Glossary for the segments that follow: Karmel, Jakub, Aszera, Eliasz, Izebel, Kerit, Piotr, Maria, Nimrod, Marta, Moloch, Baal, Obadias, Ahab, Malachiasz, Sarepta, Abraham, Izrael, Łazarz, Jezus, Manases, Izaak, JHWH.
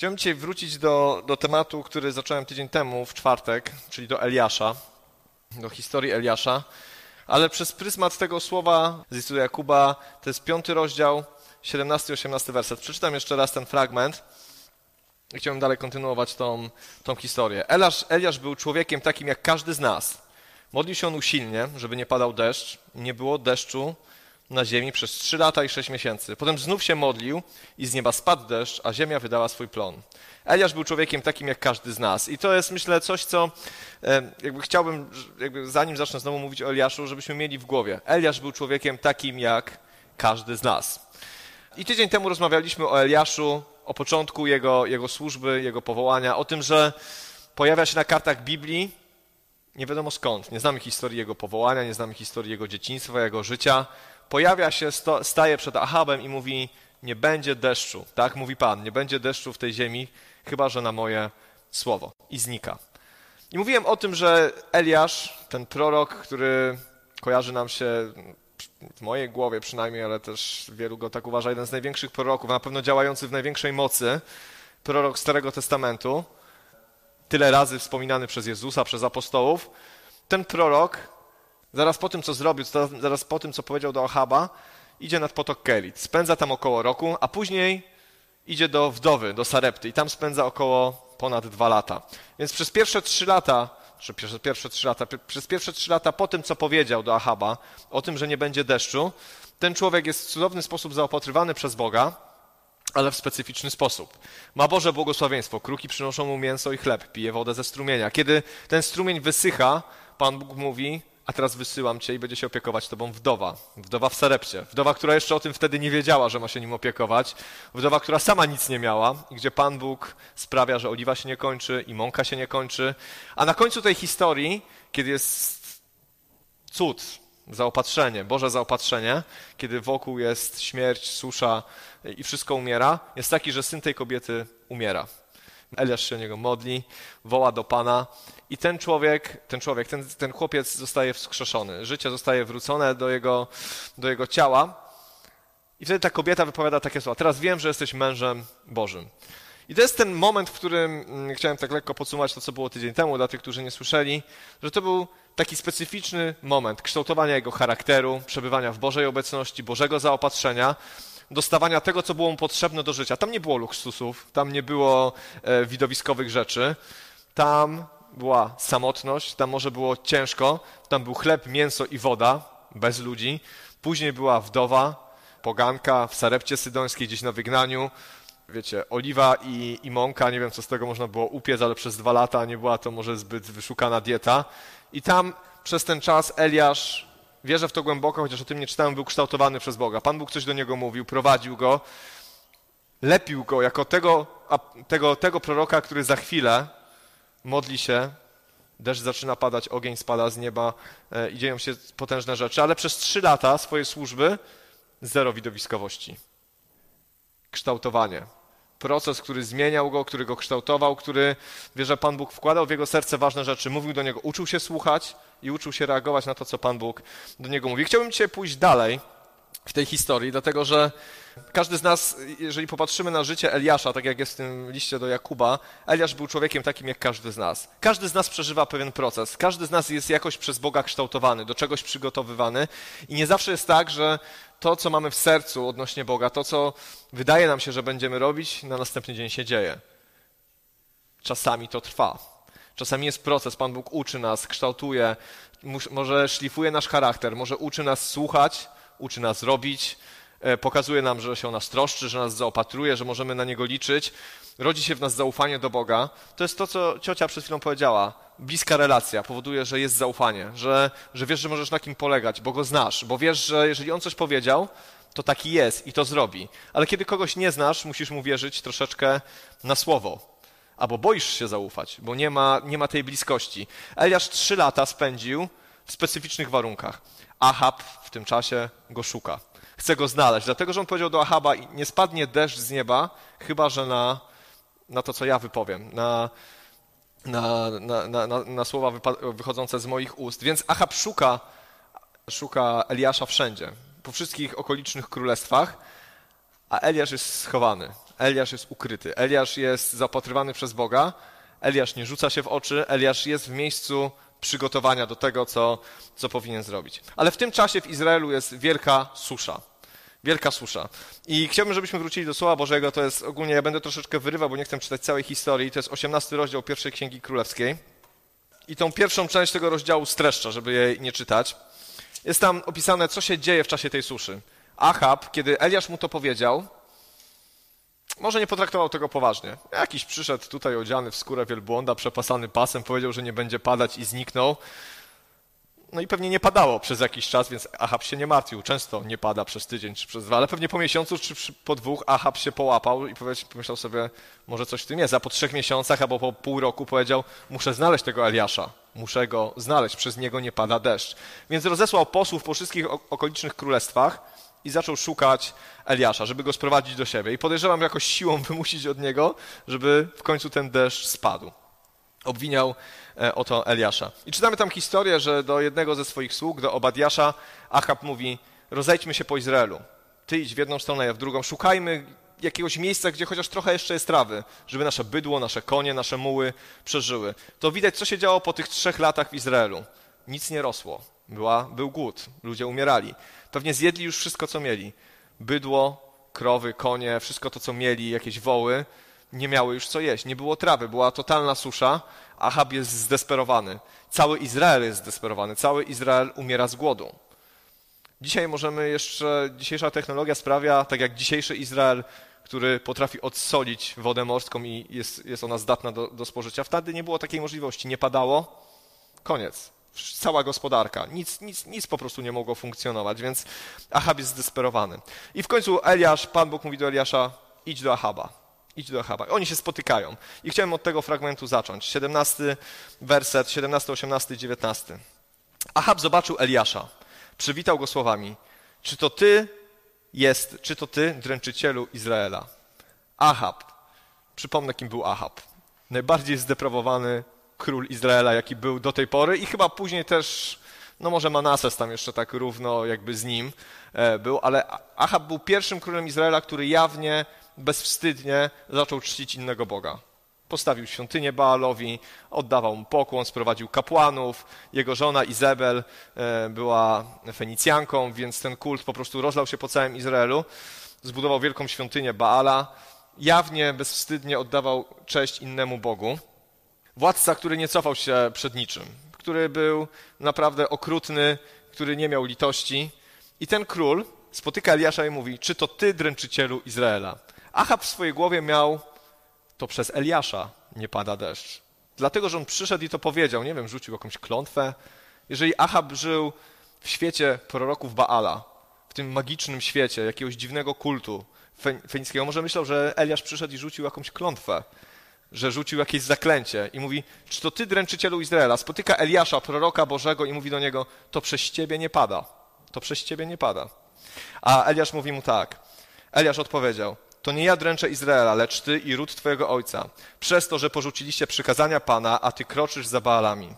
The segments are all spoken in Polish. Chciałem dzisiaj wrócić do tematu, który zacząłem tydzień temu, w czwartek, czyli do Eliasza, do historii Eliasza, ale przez pryzmat tego słowa z listu Jakuba, to jest 5 rozdział, 17-18 werset. Przeczytam jeszcze raz ten fragment i chciałem dalej kontynuować tą historię. Eliasz był człowiekiem takim jak każdy z nas. Modlił się on usilnie, żeby nie padał deszcz. Nie było deszczu na ziemi przez 3 lata i 6 miesięcy. Potem znów się modlił i z nieba spadł deszcz, a ziemia wydała swój plon. Eliasz był człowiekiem takim jak każdy z nas. I to jest, myślę, coś, co chciałbym, zanim zacznę znowu mówić o Eliaszu, żebyśmy mieli w głowie. Eliasz był człowiekiem takim jak każdy z nas. I tydzień temu rozmawialiśmy o Eliaszu, o początku jego służby, jego powołania, o tym, że pojawia się na kartach Biblii nie wiadomo skąd. Nie znamy historii jego powołania, nie znamy historii jego dzieciństwa, jego życia. Pojawia się, staje przed Ahabem i mówi: nie będzie deszczu, tak? Mówi Pan, nie będzie deszczu w tej ziemi, chyba że na moje słowo. I znika. I mówiłem o tym, że Eliasz, ten prorok, który kojarzy nam się, w mojej głowie przynajmniej, ale też wielu go tak uważa, jeden z największych proroków, na pewno działający w największej mocy, prorok Starego Testamentu, tyle razy wspominany przez Jezusa, przez apostołów, ten prorok zaraz po tym, co zrobił, zaraz po tym, co powiedział do Ahaba, idzie nad potok Kerit, spędza tam około roku, a później idzie do wdowy, do Sarepty i tam spędza około ponad 2 lata. Więc przez pierwsze trzy lata po tym, co powiedział do Ahaba o tym, że nie będzie deszczu, ten człowiek jest w cudowny sposób zaopatrywany przez Boga, ale w specyficzny sposób. Ma Boże błogosławieństwo, kruki przynoszą mu mięso i chleb, pije wodę ze strumienia. Kiedy ten strumień wysycha, Pan Bóg mówi: a teraz wysyłam cię i będzie się opiekować tobą wdowa w Sarepcie, wdowa, która jeszcze o tym wtedy nie wiedziała, że ma się nim opiekować, wdowa, która sama nic nie miała, gdzie Pan Bóg sprawia, że oliwa się nie kończy i mąka się nie kończy. A na końcu tej historii, kiedy jest cud, zaopatrzenie, Boże zaopatrzenie, kiedy wokół jest śmierć, susza i wszystko umiera, jest taki, że syn tej kobiety umiera. Eliasz się o niego modli, woła do Pana i ten chłopiec zostaje wskrzeszony. Życie zostaje wrócone do jego ciała i wtedy ta kobieta wypowiada takie słowa: teraz wiem, że jesteś mężem Bożym. I to jest ten moment, w którym chciałem tak lekko podsumować to, co było tydzień temu dla tych, którzy nie słyszeli, że to był taki specyficzny moment kształtowania jego charakteru, przebywania w Bożej obecności, Bożego zaopatrzenia, dostawania tego, co było mu potrzebne do życia. Tam nie było luksusów, tam nie było widowiskowych rzeczy, tam była samotność, tam może było ciężko, tam był chleb, mięso i woda, bez ludzi. Później była wdowa, poganka w Sarepcie Sydońskiej, gdzieś na wygnaniu. Wiecie, oliwa i mąka, nie wiem, co z tego można było upiec, ale przez 2 lata nie była to może zbyt wyszukana dieta. I tam przez ten czas Eliasz, wierzę w to głęboko, chociaż o tym nie czytałem, był kształtowany przez Boga. Pan Bóg coś do niego mówił, prowadził go, lepił go jako tego proroka, który za chwilę modli się, deszcz zaczyna padać, ogień spada z nieba i dzieją się potężne rzeczy, ale przez 3 lata swojej służby zero widowiskowości. Kształtowanie. Proces, który zmieniał go, który go kształtował, który, wierzę, Pan Bóg wkładał w jego serce ważne rzeczy, mówił do niego, uczył się słuchać i uczył się reagować na to, co Pan Bóg do niego mówi. Chciałbym dzisiaj pójść dalej w tej historii, dlatego że każdy z nas, jeżeli popatrzymy na życie Eliasza, tak jak jest w tym liście do Jakuba, Eliasz był człowiekiem takim jak każdy z nas. Każdy z nas przeżywa pewien proces, każdy z nas jest jakoś przez Boga kształtowany, do czegoś przygotowywany i nie zawsze jest tak, że to, co mamy w sercu odnośnie Boga, to, co wydaje nam się, że będziemy robić, na następny dzień się dzieje. Czasami to trwa. Czasami jest proces, Pan Bóg uczy nas, kształtuje, może szlifuje nasz charakter, może uczy nas słuchać, uczy nas robić, pokazuje nam, że się o nas troszczy, że nas zaopatruje, że możemy na Niego liczyć. Rodzi się w nas zaufanie do Boga. To jest to, co ciocia przed chwilą powiedziała. Bliska relacja powoduje, że jest zaufanie, że wiesz, że możesz na kim polegać, bo Go znasz, bo wiesz, że jeżeli On coś powiedział, to taki jest i to zrobi. Ale kiedy kogoś nie znasz, musisz mu wierzyć troszeczkę na słowo. Albo boisz się zaufać, bo nie ma tej bliskości. Eliasz 3 lata spędził w specyficznych warunkach. Ahab w tym czasie go szuka. Chce go znaleźć, dlatego że on powiedział do Ahaba: nie spadnie deszcz z nieba, chyba że na to, co ja wypowiem, na słowa wychodzące z moich ust. Więc Ahab szuka Eliasza wszędzie, po wszystkich okolicznych królestwach, a Eliasz jest schowany. Eliasz jest ukryty, Eliasz jest zaopatrywany przez Boga, Eliasz nie rzuca się w oczy, Eliasz jest w miejscu przygotowania do tego, co powinien zrobić. Ale w tym czasie w Izraelu jest wielka susza. Wielka susza. I chciałbym, żebyśmy wrócili do Słowa Bożego. To jest ogólnie, ja będę troszeczkę wyrywał, bo nie chcę czytać całej historii. To jest 18 rozdział pierwszej Księgi Królewskiej. I tą pierwszą część tego rozdziału streszczę, żeby jej nie czytać. Jest tam opisane, co się dzieje w czasie tej suszy. Ahab, kiedy Eliasz mu to powiedział, może nie potraktował tego poważnie. Jakiś przyszedł tutaj odziany w skórę wielbłąda, przepasany pasem, powiedział, że nie będzie padać i zniknął. No i pewnie nie padało przez jakiś czas, więc Ahab się nie martwił. Często nie pada przez tydzień czy przez dwa, ale pewnie po miesiącu czy po dwóch Ahab się połapał i pomyślał sobie, może coś w tym jest. A po 3 miesiącach albo po pół roku powiedział, muszę znaleźć tego Eliasza, muszę go znaleźć, przez niego nie pada deszcz. Więc rozesłał posłów po wszystkich okolicznych królestwach i zaczął szukać Eliasza, żeby go sprowadzić do siebie. I podejrzewam, jakoś siłą wymusić od niego, żeby w końcu ten deszcz spadł. Obwiniał o to Eliasza. I czytamy tam historię, że do jednego ze swoich sług, do Obadiasza, Ahab mówi, rozejdźmy się po Izraelu. Ty idź w jedną stronę, ja w drugą. Szukajmy jakiegoś miejsca, gdzie chociaż trochę jeszcze jest trawy, żeby nasze bydło, nasze konie, nasze muły przeżyły. To widać, co się działo po tych 3 latach w Izraelu. Nic nie rosło. Był głód. Ludzie umierali. Pewnie zjedli już wszystko, co mieli. Bydło, krowy, konie, wszystko to, co mieli, jakieś woły. Nie miały już co jeść, nie było trawy, była totalna susza, Ahab jest zdesperowany. Cały Izrael jest zdesperowany, cały Izrael umiera z głodu. Dzisiaj dzisiejsza technologia sprawia, tak jak dzisiejszy Izrael, który potrafi odsolić wodę morską i jest ona zdatna do spożycia. Wtedy nie było takiej możliwości, nie padało, koniec. Cała gospodarka, nic po prostu nie mogło funkcjonować, więc Ahab jest zdesperowany. I w końcu Pan Bóg mówi do Eliasza, idź do Ahaba. Oni się spotykają. I chciałem od tego fragmentu zacząć. 17 werset, 17, 18, 19. Ahab zobaczył Eliasza. Przywitał go słowami. Czy to ty, dręczycielu Izraela? Ahab. Przypomnę, kim był Ahab. Najbardziej zdeprawowany król Izraela, jaki był do tej pory i chyba później też, no może Manases tam jeszcze tak równo jakby z nim był, ale Ahab był pierwszym królem Izraela, który jawnie bezwstydnie zaczął czcić innego Boga. Postawił świątynię Baalowi, oddawał mu pokłon, sprowadził kapłanów. Jego żona Izebel była Fenicjanką, więc ten kult po prostu rozlał się po całym Izraelu. Zbudował wielką świątynię Baala. Jawnie, bezwstydnie oddawał cześć innemu Bogu. Władca, który nie cofał się przed niczym, który był naprawdę okrutny, który nie miał litości. I ten król spotyka Eliasza i mówi, czy to ty, dręczycielu Izraela? Ahab w swojej głowie miał, to przez Eliasza nie pada deszcz. Dlatego, że on przyszedł i to powiedział, nie wiem, rzucił jakąś klątwę. Jeżeli Ahab żył w świecie proroków Baala, w tym magicznym świecie jakiegoś dziwnego kultu fenickiego, może myślał, że Eliasz przyszedł i rzucił jakąś klątwę, że rzucił jakieś zaklęcie i mówi, czy to ty, dręczycielu Izraela? Spotyka Eliasza, proroka Bożego i mówi do niego, to przez ciebie nie pada. A Eliasz mówi mu tak. Eliasz odpowiedział, to nie ja dręczę Izraela, lecz ty i ród twojego ojca, przez to, że porzuciliście przykazania Pana, a ty kroczysz za Baalami.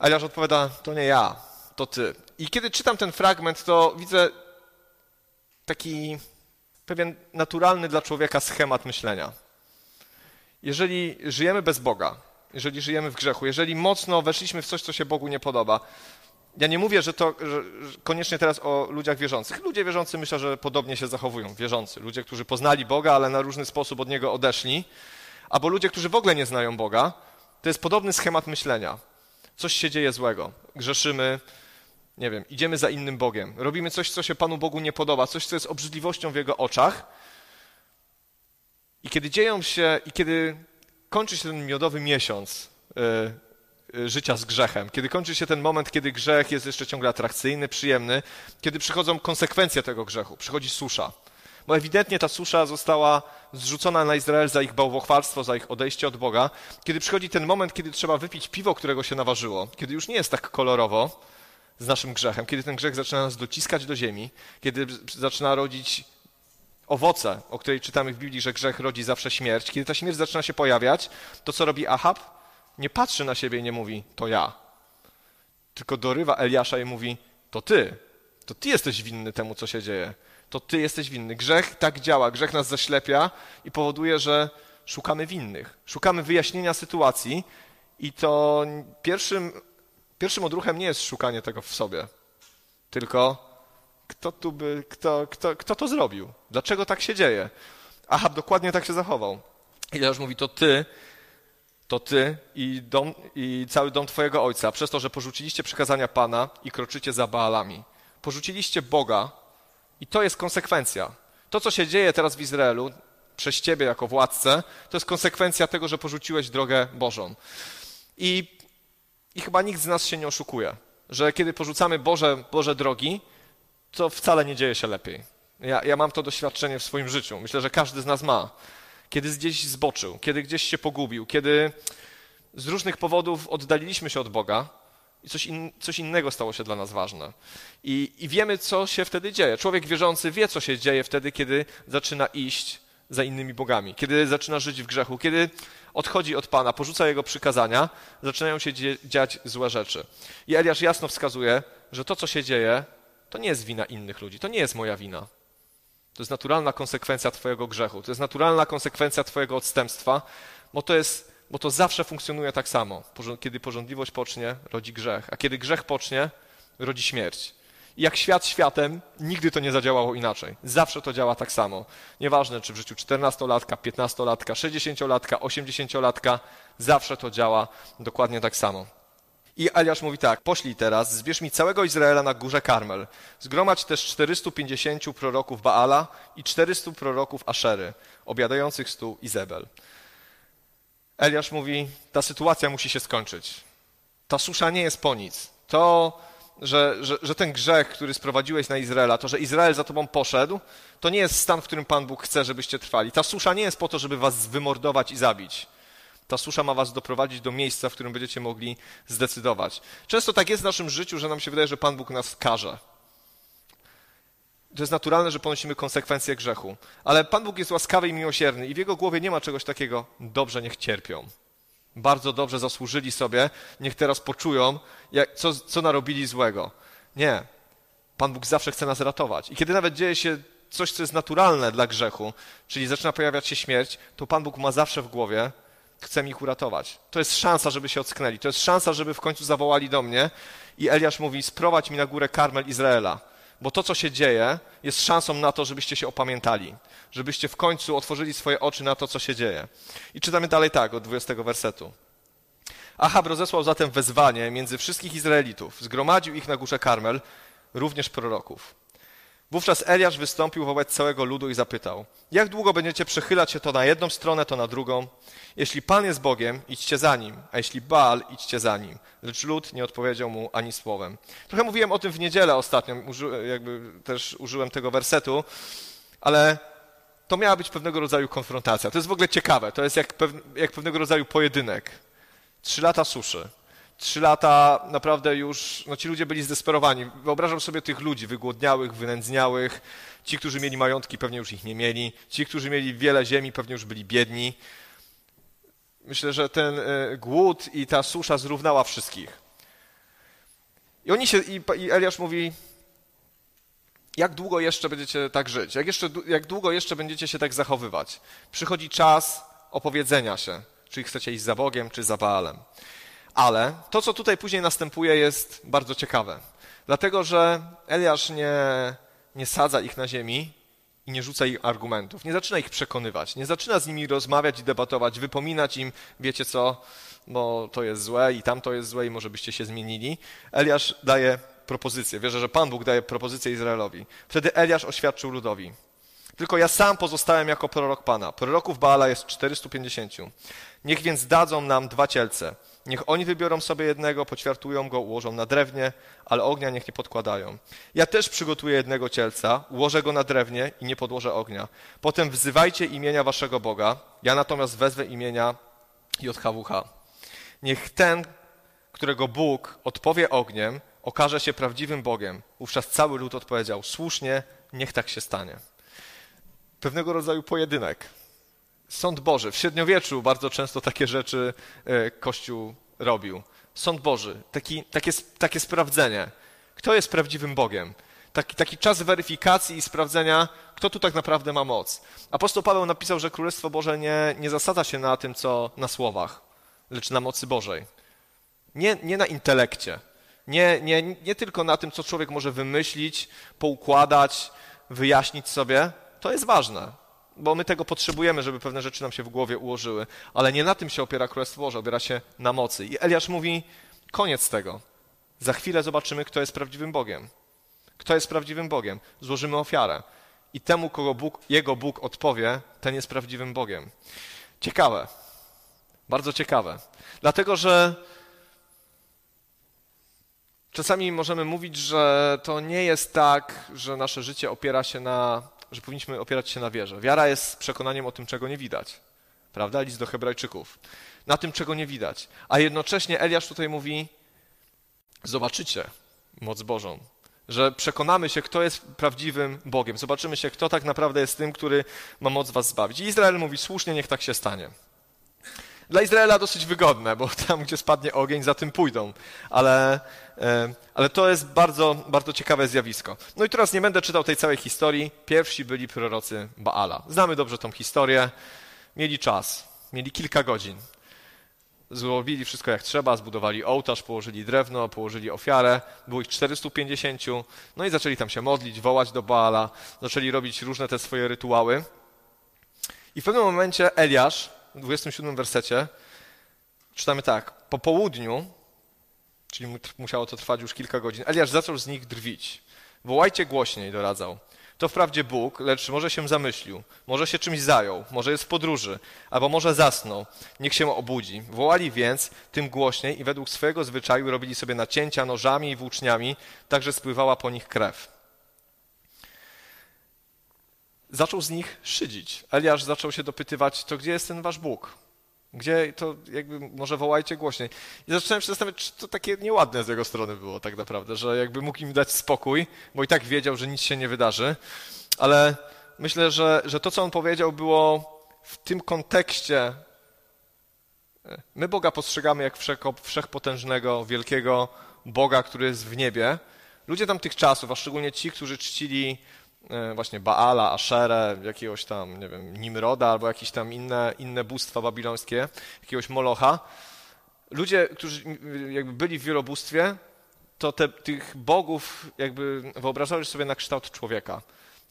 Eliasz odpowiada, to nie ja, to ty. I kiedy czytam ten fragment, to widzę taki pewien naturalny dla człowieka schemat myślenia. Jeżeli żyjemy bez Boga, jeżeli żyjemy w grzechu, jeżeli mocno weszliśmy w coś, co się Bogu nie podoba, ja nie mówię, że koniecznie teraz o ludziach wierzących. Ludzie wierzący myślę, że podobnie się zachowują, wierzący. Ludzie, którzy poznali Boga, ale na różny sposób od Niego odeszli. Albo ludzie, którzy w ogóle nie znają Boga. To jest podobny schemat myślenia. Coś się dzieje złego. Grzeszymy, nie wiem, idziemy za innym Bogiem. Robimy coś, co się Panu Bogu nie podoba. Coś, co jest obrzydliwością w Jego oczach. I kiedy kończy się ten miodowy miesiąc życia z grzechem, kiedy kończy się ten moment, kiedy grzech jest jeszcze ciągle atrakcyjny, przyjemny, kiedy przychodzą konsekwencje tego grzechu, przychodzi susza. Bo ewidentnie ta susza została zrzucona na Izrael za ich bałwochwalstwo, za ich odejście od Boga. Kiedy przychodzi ten moment, kiedy trzeba wypić piwo, którego się naważyło, kiedy już nie jest tak kolorowo z naszym grzechem, kiedy ten grzech zaczyna nas dociskać do ziemi, kiedy zaczyna rodzić owoce, o której czytamy w Biblii, że grzech rodzi zawsze śmierć, kiedy ta śmierć zaczyna się pojawiać, to co robi Ahab? Nie patrzy na siebie i nie mówi, to ja. Tylko dorywa Eliasza i mówi, to ty jesteś winny temu, co się dzieje. to ty jesteś winny. Grzech tak działa, grzech nas zaślepia i powoduje, że szukamy winnych. Szukamy wyjaśnienia sytuacji i to pierwszym odruchem nie jest szukanie tego w sobie, tylko kto to zrobił? Dlaczego tak się dzieje? Ahab dokładnie tak się zachował. I Eliasz mówi, to ty i cały dom twojego ojca, przez to, że porzuciliście przykazania Pana i kroczycie za Baalami. Porzuciliście Boga i to jest konsekwencja. To, co się dzieje teraz w Izraelu, przez ciebie jako władcę, to jest konsekwencja tego, że porzuciłeś drogę Bożą. I chyba nikt z nas się nie oszukuje, że kiedy porzucamy Boże drogi, to wcale nie dzieje się lepiej. Ja mam to doświadczenie w swoim życiu. Myślę, że każdy z nas ma. Kiedy gdzieś zboczył, kiedy gdzieś się pogubił, kiedy z różnych powodów oddaliliśmy się od Boga i coś innego stało się dla nas ważne. I wiemy, co się wtedy dzieje. Człowiek wierzący wie, co się dzieje wtedy, kiedy zaczyna iść za innymi bogami, kiedy zaczyna żyć w grzechu, kiedy odchodzi od Pana, porzuca Jego przykazania, zaczynają się dziać złe rzeczy. I Eliasz jasno wskazuje, że to, co się dzieje, to nie jest wina innych ludzi, to nie jest moja wina. To jest naturalna konsekwencja twojego grzechu, to jest naturalna konsekwencja twojego odstępstwa, bo to zawsze funkcjonuje tak samo. Kiedy pożądliwość pocznie, rodzi grzech, a kiedy grzech pocznie, rodzi śmierć. I jak świat światem, nigdy to nie zadziałało inaczej. Zawsze to działa tak samo. Nieważne, czy w życiu 14-latka, 15-latka, 60-latka, 80-latka, zawsze to działa dokładnie tak samo. I Eliasz mówi tak, poślij teraz, zbierz mi całego Izraela na górze Karmel. Zgromadź też 450 proroków Baala i 400 proroków Aszery, obiadających stół Izebel. Eliasz mówi, ta sytuacja musi się skończyć. Ta susza nie jest po nic. To, że ten grzech, który sprowadziłeś na Izraela, to, że Izrael za tobą poszedł, to nie jest stan, w którym Pan Bóg chce, żebyście trwali. Ta susza nie jest po to, żeby was wymordować i zabić. Ta susza ma was doprowadzić do miejsca, w którym będziecie mogli zdecydować. Często tak jest w naszym życiu, że nam się wydaje, że Pan Bóg nas karze. To jest naturalne, że ponosimy konsekwencje grzechu. Ale Pan Bóg jest łaskawy i miłosierny i w Jego głowie nie ma czegoś takiego, dobrze, niech cierpią. Bardzo dobrze zasłużyli sobie, niech teraz poczują, co narobili złego. Nie, Pan Bóg zawsze chce nas ratować. I kiedy nawet dzieje się coś, co jest naturalne dla grzechu, czyli zaczyna pojawiać się śmierć, to Pan Bóg ma zawsze w głowie, chcę ich uratować. To jest szansa, żeby się ocknęli. To jest szansa, żeby w końcu zawołali do mnie. I Eliasz mówi, sprowadź mi na górę Karmel Izraela, bo to, co się dzieje, jest szansą na to, żebyście się opamiętali, żebyście w końcu otworzyli swoje oczy na to, co się dzieje. I czytamy dalej tak, od 20 wersetu. Ahab rozesłał zatem wezwanie między wszystkich Izraelitów. Zgromadził ich na górze Karmel, również proroków. Wówczas Eliasz wystąpił wobec całego ludu i zapytał, jak długo będziecie przechylać się to na jedną stronę, to na drugą? Jeśli Pan jest Bogiem, idźcie za Nim, a jeśli Baal, idźcie za Nim. Lecz lud nie odpowiedział mu ani słowem. Trochę mówiłem o tym w niedzielę ostatnio, też użyłem tego wersetu, ale to miała być pewnego rodzaju konfrontacja. To jest w ogóle ciekawe, to jest jak pewnego rodzaju pojedynek. 3 lata suszy. 3 lata naprawdę już, ci ludzie byli zdesperowani. Wyobrażam sobie tych ludzi wygłodniałych, wynędzniałych. Ci, którzy mieli majątki, pewnie już ich nie mieli. Ci, którzy mieli wiele ziemi, pewnie już byli biedni. Myślę, że ten głód i ta susza zrównała wszystkich. I Eliasz mówi, jak długo jeszcze będziecie tak żyć? Jak długo jeszcze będziecie się tak zachowywać? Przychodzi czas opowiedzenia się, czy chcecie iść za Bogiem, czy za Baalem. Ale to, co tutaj później następuje, jest bardzo ciekawe. Dlatego, że Eliasz nie sadza ich na ziemi i nie rzuca ich argumentów. Nie zaczyna ich przekonywać. Nie zaczyna z nimi rozmawiać i debatować, wypominać im, wiecie co, bo to jest złe i tamto jest złe i może byście się zmienili. Eliasz daje propozycję. Wierzę, że Pan Bóg daje propozycję Izraelowi. Wtedy Eliasz oświadczył ludowi. Tylko ja sam pozostałem jako prorok Pana. Proroków Baala jest 450. Niech więc dadzą nam 2 cielce. Niech oni wybiorą sobie jednego, poćwiartują go, ułożą na drewnie, ale ognia niech nie podkładają. Ja też przygotuję 1 cielca, ułożę go na drewnie i nie podłożę ognia. Potem wzywajcie imienia waszego Boga, ja natomiast wezwę imienia JHWH. Niech ten, którego Bóg odpowie ogniem, okaże się prawdziwym Bogiem. Wówczas cały lud odpowiedział, słusznie, niech tak się stanie. Pewnego rodzaju pojedynek. Sąd Boży. W średniowieczu bardzo często takie rzeczy Kościół robił. Sąd Boży. Takie sprawdzenie. Kto jest prawdziwym Bogiem? taki czas weryfikacji i sprawdzenia, kto tu tak naprawdę ma moc. Apostoł Paweł napisał, że Królestwo Boże nie zasadza się na tym, co na słowach, lecz na mocy Bożej. Nie na intelekcie. Nie tylko na tym, co człowiek może wymyślić, poukładać, wyjaśnić sobie. To jest ważne, bo my tego potrzebujemy, żeby pewne rzeczy nam się w głowie ułożyły. Ale nie na tym się opiera Królestwo Boże, opiera się na mocy. I Eliasz mówi, koniec tego. Za chwilę zobaczymy, kto jest prawdziwym Bogiem. Kto jest prawdziwym Bogiem? Złożymy ofiarę. I temu, kogo jego Bóg odpowie, ten jest prawdziwym Bogiem. Ciekawe. Bardzo ciekawe. Dlatego, że czasami możemy mówić, że to nie jest tak, że nasze życie opiera się że powinniśmy opierać się na wierze. Wiara jest przekonaniem o tym, czego nie widać. Prawda? List do Hebrajczyków. Na tym, czego nie widać. A jednocześnie Eliasz tutaj mówi, zobaczycie moc Bożą, że przekonamy się, kto jest prawdziwym Bogiem. Zobaczymy się, kto tak naprawdę jest tym, który ma moc was zbawić. I Izrael mówi, słusznie, niech tak się stanie. Dla Izraela dosyć wygodne, bo tam, gdzie spadnie ogień, za tym pójdą. Ale to jest bardzo, bardzo ciekawe zjawisko. No i teraz nie będę czytał tej całej historii. Pierwsi byli prorocy Baala. Znamy dobrze tą historię. Mieli czas, mieli kilka godzin. Zrobili wszystko jak trzeba, zbudowali ołtarz, położyli drewno, położyli ofiarę. Było ich 450. No i zaczęli tam się modlić, wołać do Baala. Zaczęli robić różne te swoje rytuały. I w pewnym momencie Eliasz, w 27 wersecie czytamy tak. Po południu, czyli musiało to trwać już kilka godzin, Eliasz zaczął z nich drwić. Wołajcie głośniej, doradzał. To wprawdzie Bóg, lecz może się zamyślił, może się czymś zajął, może jest w podróży, albo może zasnął. Niech się obudzi. Wołali więc tym głośniej i według swojego zwyczaju robili sobie nacięcia nożami i włóczniami, tak że spływała po nich krew. Zaczął z nich szydzić. Eliasz zaczął się dopytywać, to gdzie jest ten wasz Bóg? Gdzie to, jakby, może wołajcie głośniej. I zacząłem się zastanawiać, czy to takie nieładne z jego strony było tak naprawdę, że jakby mógł im dać spokój, bo i tak wiedział, że nic się nie wydarzy. Ale myślę, że to, co on powiedział, było w tym kontekście. My Boga postrzegamy jak wszechpotężnego, wielkiego Boga, który jest w niebie. Ludzie tamtych czasów, a szczególnie ci, którzy czcili właśnie Baala, Aszerę, jakiegoś tam, nie wiem, Nimroda albo jakieś tam inne bóstwa babilońskie, jakiegoś Molocha. Ludzie, którzy jakby byli w wielobóstwie, to tych bogów jakby wyobrażali sobie na kształt człowieka.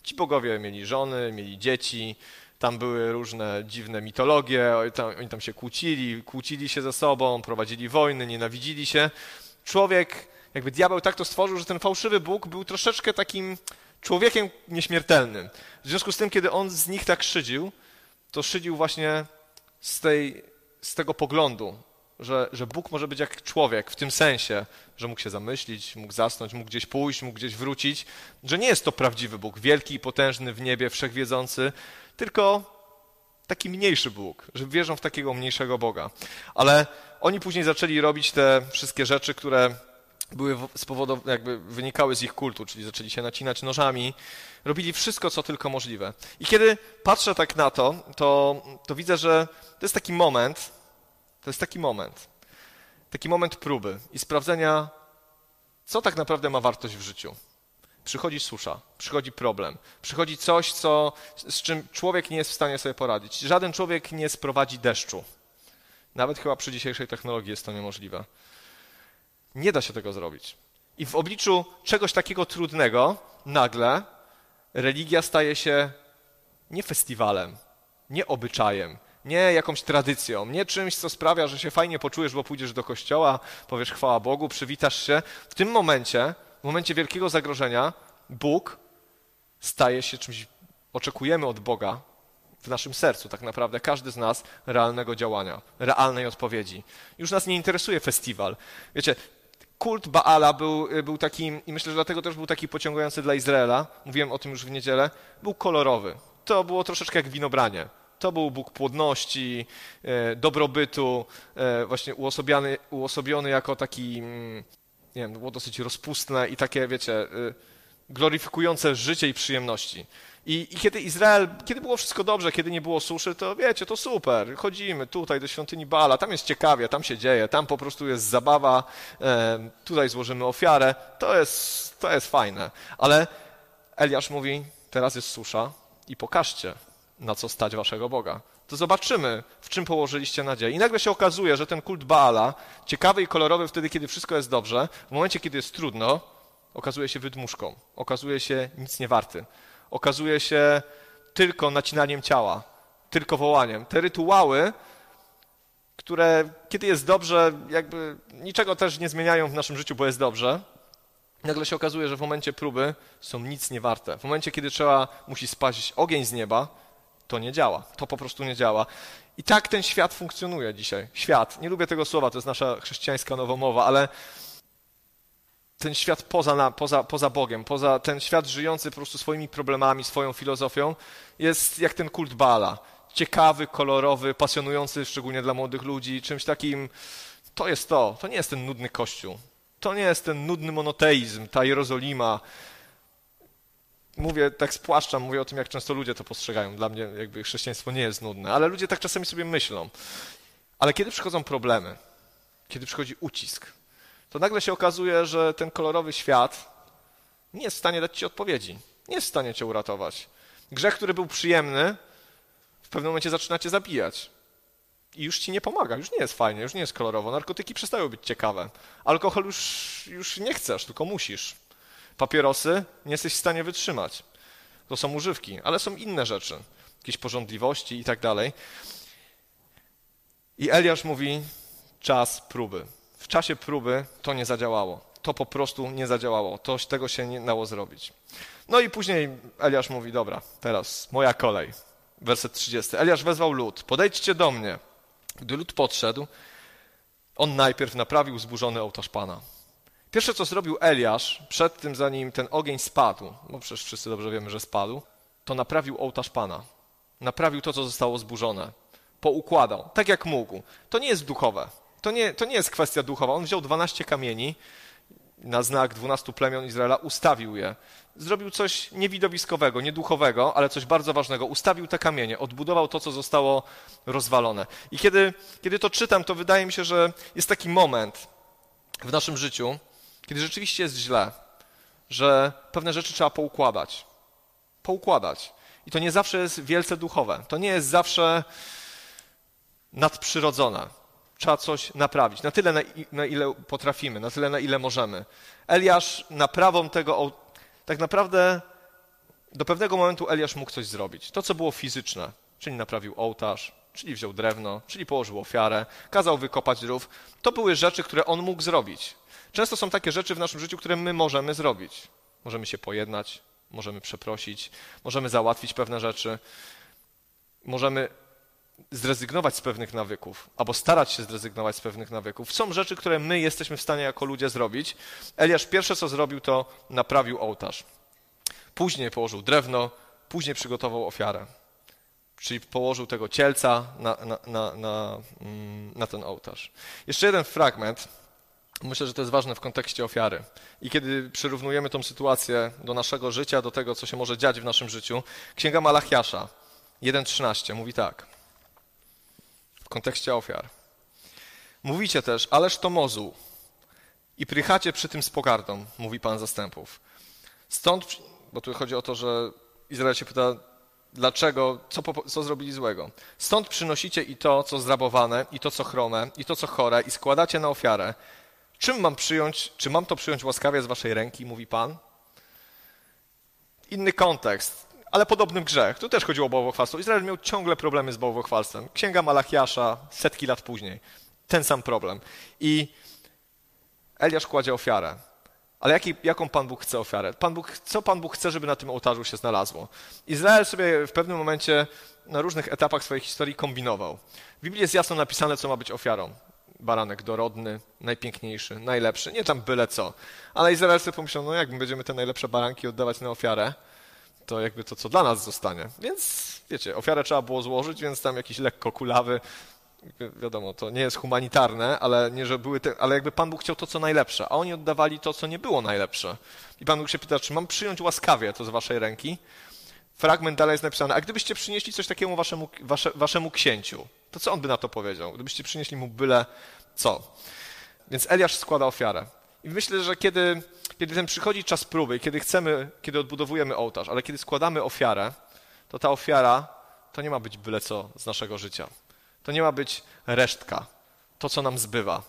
Ci bogowie mieli żony, mieli dzieci, tam były różne dziwne mitologie, oni tam się kłócili się ze sobą, prowadzili wojny, nienawidzili się. Człowiek, jakby diabeł tak to stworzył, że ten fałszywy Bóg był troszeczkę takim człowiekiem nieśmiertelnym. W związku z tym, kiedy on z nich tak szydził, to szydził właśnie z tego poglądu, że Bóg może być jak człowiek w tym sensie, że mógł się zamyślić, mógł zasnąć, mógł gdzieś pójść, mógł gdzieś wrócić, że nie jest to prawdziwy Bóg, wielki i potężny w niebie, wszechwiedzący, tylko taki mniejszy Bóg, że wierzą w takiego mniejszego Boga. Ale oni później zaczęli robić te wszystkie rzeczy, które były z powodu, jakby wynikały z ich kultu, czyli zaczęli się nacinać nożami, robili wszystko, co tylko możliwe. I kiedy patrzę tak na to widzę, że to jest taki moment próby i sprawdzenia, co tak naprawdę ma wartość w życiu. Przychodzi susza, przychodzi problem, przychodzi coś, z czym człowiek nie jest w stanie sobie poradzić. Żaden człowiek nie sprowadzi deszczu. Nawet chyba przy dzisiejszej technologii jest to niemożliwe. Nie da się tego zrobić. I w obliczu czegoś takiego trudnego nagle religia staje się nie festiwalem, nie obyczajem, nie jakąś tradycją, nie czymś, co sprawia, że się fajnie poczujesz, bo pójdziesz do kościoła, powiesz chwała Bogu, przywitasz się. W tym momencie, w momencie wielkiego zagrożenia, Bóg staje się czymś, oczekujemy od Boga w naszym sercu tak naprawdę, każdy z nas, realnego działania, realnej odpowiedzi. Już nas nie interesuje festiwal. Wiecie, kult Baala był taki, i myślę, że dlatego też był taki pociągający dla Izraela, mówiłem o tym już w niedzielę, był kolorowy. To było troszeczkę jak winobranie. To był Bóg płodności, dobrobytu, właśnie uosobiony jako taki, nie wiem, było dosyć rozpustne i takie, wiecie, gloryfikujące życie i przyjemności. I kiedy Izrael, kiedy było wszystko dobrze, kiedy nie było suszy, to wiecie, to super, chodzimy tutaj do świątyni Baala, tam jest ciekawie, tam się dzieje, tam po prostu jest zabawa, tutaj złożymy ofiarę, to jest fajne. Ale Eliasz mówi, teraz jest susza i pokażcie, na co stać waszego Boga. To zobaczymy, w czym położyliście nadzieję. I nagle się okazuje, że ten kult Baala, ciekawy i kolorowy wtedy, kiedy wszystko jest dobrze, w momencie, kiedy jest trudno, okazuje się wydmuszką, okazuje się nic nie warty. Okazuje się tylko nacinaniem ciała, tylko wołaniem. Te rytuały, które kiedy jest dobrze, jakby niczego też nie zmieniają w naszym życiu, bo jest dobrze, nagle się okazuje, że w momencie próby są nic nie warte. W momencie, kiedy musi spaść ogień z nieba, to nie działa, to po prostu nie działa. I tak ten świat funkcjonuje dzisiaj. Świat, nie lubię tego słowa, to jest nasza chrześcijańska nowomowa, ale ten świat poza Bogiem, poza ten świat żyjący po prostu swoimi problemami, swoją filozofią, jest jak ten kult Baala. Ciekawy, kolorowy, pasjonujący, szczególnie dla młodych ludzi, czymś takim. To jest to. To nie jest ten nudny kościół. To nie jest ten nudny monoteizm, ta Jerozolima. Mówię, tak spłaszczam, mówię o tym, jak często ludzie to postrzegają. Dla mnie jakby chrześcijaństwo nie jest nudne, ale ludzie tak czasami sobie myślą. Ale kiedy przychodzą problemy, kiedy przychodzi ucisk, to nagle się okazuje, że ten kolorowy świat nie jest w stanie dać ci odpowiedzi, nie jest w stanie cię uratować. Grzech, który był przyjemny, w pewnym momencie zaczyna cię zabijać i już ci nie pomaga, już nie jest fajnie, już nie jest kolorowo, narkotyki przestają być ciekawe, alkohol już nie chcesz, tylko musisz, papierosy nie jesteś w stanie wytrzymać, to są używki, ale są inne rzeczy, jakieś pożądliwości i tak dalej. I Eliasz mówi, czas próby. W czasie próby to nie zadziałało. To po prostu nie zadziałało. Tego się nie dało zrobić. No i później Eliasz mówi, dobra, teraz moja kolej. Werset 30. Eliasz wezwał lud. Podejdźcie do mnie. Gdy lud podszedł, on najpierw naprawił zburzony ołtarz Pana. Pierwsze, co zrobił Eliasz, przed tym, zanim ten ogień spadł, bo przecież wszyscy dobrze wiemy, że spadł, to naprawił ołtarz Pana. Naprawił to, co zostało zburzone. Poukładał, tak jak mógł. To nie jest duchowe. To nie jest kwestia duchowa. On wziął 12 kamieni na znak 12 plemion Izraela, ustawił je. Zrobił coś niewidowiskowego, nieduchowego, ale coś bardzo ważnego. Ustawił te kamienie, odbudował to, co zostało rozwalone. I kiedy to czytam, to wydaje mi się, że jest taki moment w naszym życiu, kiedy rzeczywiście jest źle, że pewne rzeczy trzeba poukładać. Poukładać. I to nie zawsze jest wielce duchowe. To nie jest zawsze nadprzyrodzone. Trzeba coś naprawić, na tyle, na ile potrafimy, na tyle, na ile możemy. Eliasz naprawą tego, tak naprawdę do pewnego momentu Eliasz mógł coś zrobić. To, co było fizyczne, czyli naprawił ołtarz, czyli wziął drewno, czyli położył ofiarę, kazał wykopać rów. To były rzeczy, które on mógł zrobić. Często są takie rzeczy w naszym życiu, które my możemy zrobić. Możemy się pojednać, możemy przeprosić, możemy załatwić pewne rzeczy, możemy zrezygnować z pewnych nawyków, albo starać się zrezygnować z pewnych nawyków. Są rzeczy, które my jesteśmy w stanie jako ludzie zrobić. Eliasz pierwsze, co zrobił, to naprawił ołtarz. Później położył drewno, później przygotował ofiarę. Czyli położył tego cielca na ten ołtarz. Jeszcze jeden fragment. Myślę, że to jest ważne w kontekście ofiary. I kiedy przyrównujemy tą sytuację do naszego życia, do tego, co się może dziać w naszym życiu, Księga Malachiasza 1:13 mówi tak. W kontekście ofiar. Mówicie też, ależ to mozuł i prychacie przy tym z pogardą, mówi Pan zastępów. Stąd, bo tu chodzi o to, że Izrael się pyta, dlaczego, co zrobili złego. Stąd przynosicie i to, co zrabowane, i to, co chrome, i to, co chore, i składacie na ofiarę. Czy mam to przyjąć łaskawie z waszej ręki, mówi Pan? Inny kontekst. Ale podobny grzech. Tu też chodziło o bałwochwalstwo. Izrael miał ciągle problemy z bałwochwalstwem. Księga Malachiasza setki lat później. Ten sam problem. I Eliasz kładzie ofiarę. Ale jaką Pan Bóg chce ofiarę? Co Pan Bóg chce, żeby na tym ołtarzu się znalazło? Izrael sobie w pewnym momencie na różnych etapach swojej historii kombinował. W Biblii jest jasno napisane, co ma być ofiarą. Baranek dorodny, najpiękniejszy, najlepszy. Nie tam byle co. Ale Izrael sobie pomyślał, no jak my będziemy te najlepsze baranki oddawać na ofiarę, to jakby to, co dla nas zostanie. Więc wiecie, ofiarę trzeba było złożyć, więc tam jakiś lekko kulawy, wiadomo, to nie jest humanitarne, ale nie, że były te, ale jakby Pan Bóg chciał to, co najlepsze, a oni oddawali to, co nie było najlepsze. I Pan Bóg się pyta, czy mam przyjąć łaskawie to z waszej ręki? fragment dalej jest napisany, a gdybyście przynieśli coś takiemu waszemu księciu, to co on by na to powiedział? Gdybyście przynieśli mu byle co. Więc Eliasz składa ofiarę. I myślę, że kiedy ten przychodzi czas próby, kiedy odbudowujemy ołtarz, ale kiedy składamy ofiarę, to ta ofiara to nie ma być byle co z naszego życia. To nie ma być resztka, to co nam zbywa,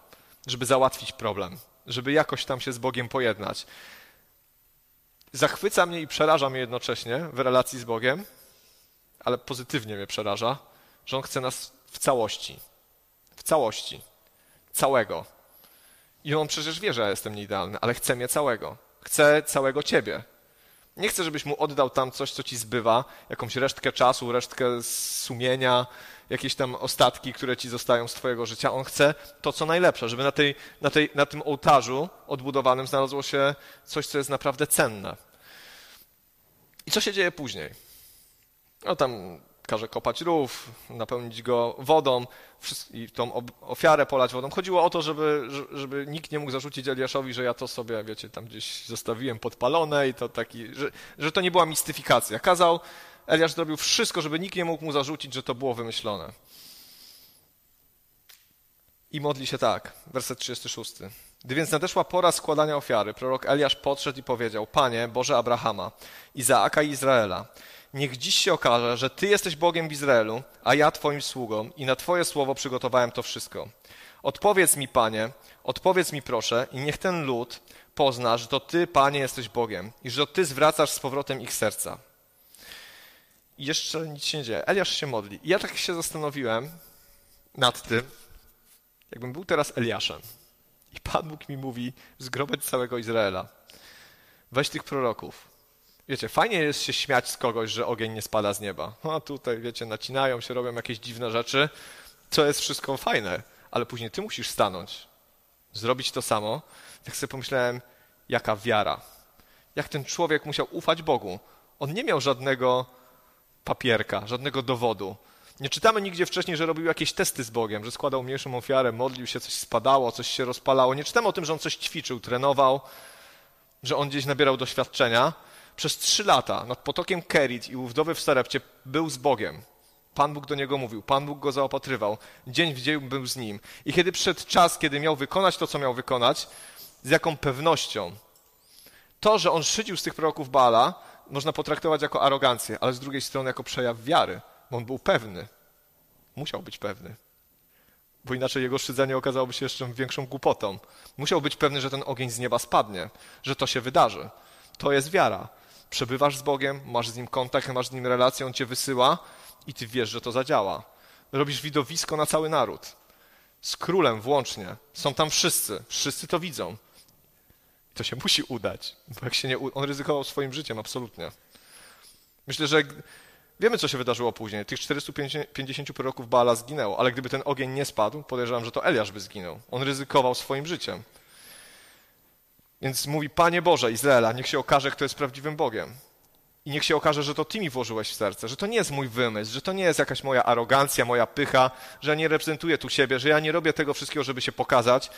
żeby załatwić problem, żeby jakoś tam się z Bogiem pojednać. Zachwyca mnie i przeraża mnie jednocześnie w relacji z Bogiem, ale pozytywnie mnie przeraża, że On chce nas w całości, całego. I On przecież wie, że ja jestem nieidealny, ale chce mnie całego. Chce całego ciebie. Nie chce, żebyś mu oddał tam coś, co ci zbywa, jakąś resztkę czasu, resztkę sumienia, jakieś tam ostatki, które ci zostają z twojego życia. On chce to, co najlepsze, żeby na tym ołtarzu odbudowanym znalazło się coś, co jest naprawdę cenne. I co się dzieje później? No tam każe kopać rów, napełnić go wodą i tą ofiarę polać wodą. Chodziło o to, żeby nikt nie mógł zarzucić Eliaszowi, że ja to sobie, wiecie, tam gdzieś zostawiłem podpalone i to taki, że to nie była mistyfikacja. Eliasz zrobił wszystko, żeby nikt nie mógł mu zarzucić, że to było wymyślone. I modli się tak, werset 36. Gdy więc nadeszła pora składania ofiary, prorok Eliasz podszedł i powiedział: Panie, Boże Abrahama, Izaaka i Izraela, niech dziś się okaże, że Ty jesteś Bogiem w Izraelu, a ja Twoim sługą i na Twoje słowo przygotowałem to wszystko. Odpowiedz mi, Panie, odpowiedz mi proszę i niech ten lud pozna, że to Ty, Panie, jesteś Bogiem i że Ty zwracasz z powrotem ich serca. I jeszcze nic się nie dzieje. Eliasz się modli. I ja tak się zastanowiłem nad tym, jakbym był teraz Eliaszem. I Pan Bóg mi mówi: zgromadzę całego Izraela. Weź tych proroków. Wiecie, fajnie jest się śmiać z kogoś, że ogień nie spada z nieba. A tutaj, wiecie, nacinają się, robią jakieś dziwne rzeczy, co jest wszystko fajne, ale później ty musisz stanąć, zrobić to samo. Tak sobie pomyślałem, jaka wiara. Jak ten człowiek musiał ufać Bogu. On nie miał żadnego papierka, żadnego dowodu. Nie czytamy nigdzie wcześniej, że robił jakieś testy z Bogiem, że składał mniejszą ofiarę, modlił się, coś spadało, coś się rozpalało. Nie czytamy o tym, że on coś ćwiczył, trenował, że on gdzieś nabierał doświadczenia. Przez 3 lata nad potokiem Kerit i u wdowy w Sarepcie był z Bogiem. Pan Bóg do niego mówił, Pan Bóg go zaopatrywał. Dzień w dzień był z nim. I kiedy przyszedł czas, kiedy miał wykonać to, co miał wykonać, z jaką pewnością. To, że on szydził z tych proroków Baala, można potraktować jako arogancję, ale z drugiej strony jako przejaw wiary. Bo on był pewny. Musiał być pewny. Bo inaczej jego szydzenie okazałoby się jeszcze większą głupotą. Musiał być pewny, że ten ogień z nieba spadnie, że to się wydarzy. To jest wiara. Przebywasz z Bogiem, masz z Nim kontakt, masz z Nim relację, On cię wysyła i ty wiesz, że to zadziała. Robisz widowisko na cały naród. Z królem włącznie. Są tam wszyscy. Wszyscy to widzą. To się musi udać, bo jak się nie uda... On ryzykował swoim życiem, absolutnie. Myślę, że wiemy, co się wydarzyło później. Tych 450 proroków Baala zginęło, ale gdyby ten ogień nie spadł, podejrzewam, że to Eliasz by zginął. On ryzykował swoim życiem. Więc mówi: Panie Boże Izraela, niech się okaże, kto jest prawdziwym Bogiem. I niech się okaże, że to Ty mi włożyłeś w serce, że to nie jest mój wymysł, że to nie jest jakaś moja arogancja, moja pycha, że ja nie reprezentuję tu siebie, że ja nie robię tego wszystkiego, żeby się pokazać.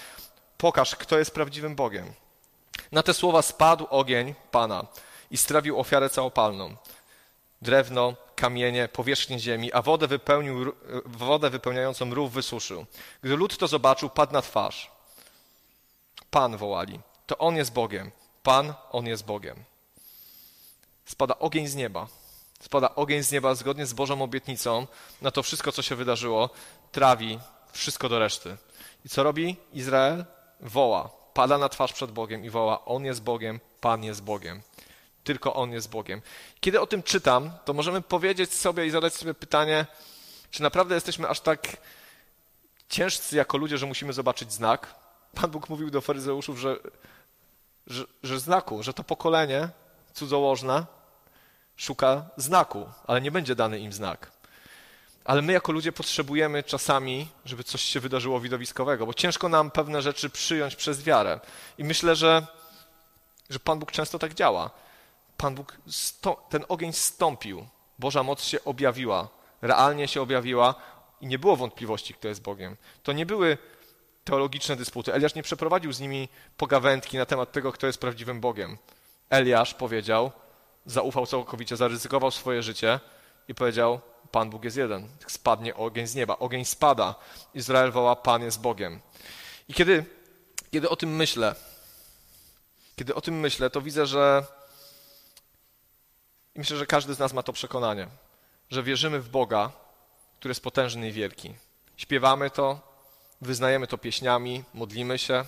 Pokaż, kto jest prawdziwym Bogiem. Na te słowa spadł ogień Pana i strawił ofiarę całopalną. Drewno, kamienie, powierzchnię ziemi, a wodę wypełniającą rów wysuszył. Gdy lud to zobaczył, padł na twarz. Pan, wołali. To On jest Bogiem. Pan, On jest Bogiem. Spada ogień z nieba. Spada ogień z nieba zgodnie z Bożą obietnicą na to wszystko, co się wydarzyło. Trawi wszystko do reszty. I co robi Izrael? Woła. Pada na twarz przed Bogiem i woła: On jest Bogiem, Pan jest Bogiem. Tylko On jest Bogiem. Kiedy o tym czytam, to możemy powiedzieć sobie i zadać sobie pytanie, czy naprawdę jesteśmy aż tak ciężcy jako ludzie, że musimy zobaczyć znak? Pan Bóg mówił do faryzeuszów, że znaku, że to pokolenie cudzołożne szuka znaku, ale nie będzie dany im znak. Ale my jako ludzie potrzebujemy czasami, żeby coś się wydarzyło widowiskowego, bo ciężko nam pewne rzeczy przyjąć przez wiarę. I myślę, że Pan Bóg często tak działa. Pan Bóg, ten ogień stąpił, Boża moc się objawiła, realnie się objawiła i nie było wątpliwości, kto jest Bogiem. To nie były teologiczne dysputy. Eliasz nie przeprowadził z nimi pogawędki na temat tego, kto jest prawdziwym Bogiem. Eliasz powiedział: zaufał całkowicie, zaryzykował swoje życie i powiedział: Pan Bóg jest jeden, spadnie ogień z nieba. Ogień spada. Izrael woła: Pan jest Bogiem. I kiedy o tym myślę, to widzę, że i myślę, że każdy z nas ma to przekonanie, że wierzymy w Boga, który jest potężny i wielki. Śpiewamy to, wyznajemy to pieśniami, modlimy się,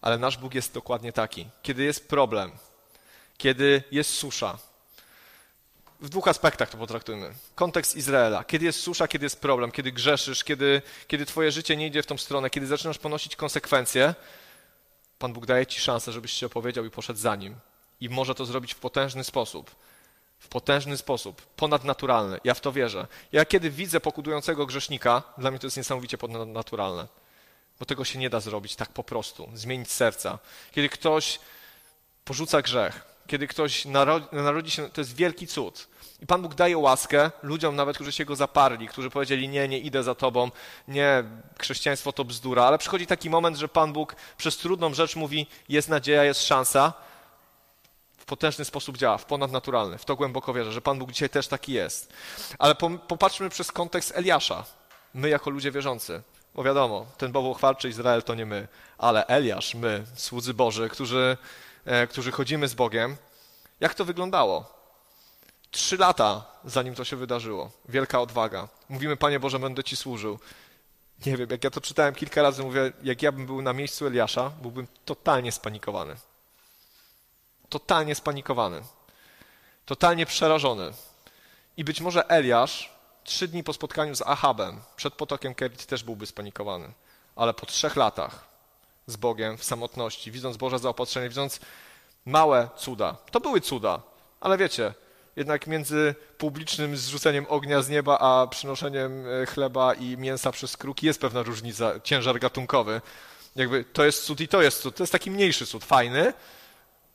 ale nasz Bóg jest dokładnie taki. Kiedy jest problem, kiedy jest susza, w dwóch aspektach to potraktujmy. Kontekst Izraela. Kiedy jest susza, kiedy jest problem, kiedy grzeszysz, kiedy twoje życie nie idzie w tą stronę, kiedy zaczynasz ponosić konsekwencje, Pan Bóg daje ci szansę, żebyś się opowiedział i poszedł za Nim. I może to zrobić w potężny sposób. W potężny sposób. Ponadnaturalny. Ja w to wierzę. Ja kiedy widzę pokutującego grzesznika, dla mnie to jest niesamowicie ponadnaturalne. Bo tego się nie da zrobić tak po prostu. Zmienić serca. Kiedy ktoś porzuca grzech, kiedy ktoś narodzi się, to jest wielki cud. I Pan Bóg daje łaskę ludziom nawet, którzy się Go zaparli, którzy powiedzieli: nie idę za Tobą, nie, chrześcijaństwo to bzdura. Ale przychodzi taki moment, że Pan Bóg przez trudną rzecz mówi: jest nadzieja, jest szansa. W potężny sposób działa, w ponadnaturalny. W to głęboko wierzę, że Pan Bóg dzisiaj też taki jest. Ale popatrzmy przez kontekst Eliasza. My jako ludzie wierzący. Bo wiadomo, ten bałwochwalczy Izrael to nie my, ale Eliasz, my, słudzy Boży, którzy chodzimy z Bogiem. Jak to wyglądało? 3 lata, zanim to się wydarzyło. Wielka odwaga. Mówimy: Panie Boże, będę Ci służył. Nie wiem, jak ja to czytałem kilka razy, mówię, jak ja bym był na miejscu Eliasza, byłbym totalnie spanikowany. Totalnie spanikowany. Totalnie przerażony. I być może Eliasz 3 dni po spotkaniu z Ahabem, przed potokiem Kerit, też byłby spanikowany. Ale po 3 latach z Bogiem, w samotności, widząc Boże zaopatrzenie, widząc małe cuda. To były cuda, ale wiecie, jednak między publicznym zrzuceniem ognia z nieba, a przynoszeniem chleba i mięsa przez kruki jest pewna różnica, ciężar gatunkowy. Jakby to jest cud i to jest cud. To jest taki mniejszy cud, fajny,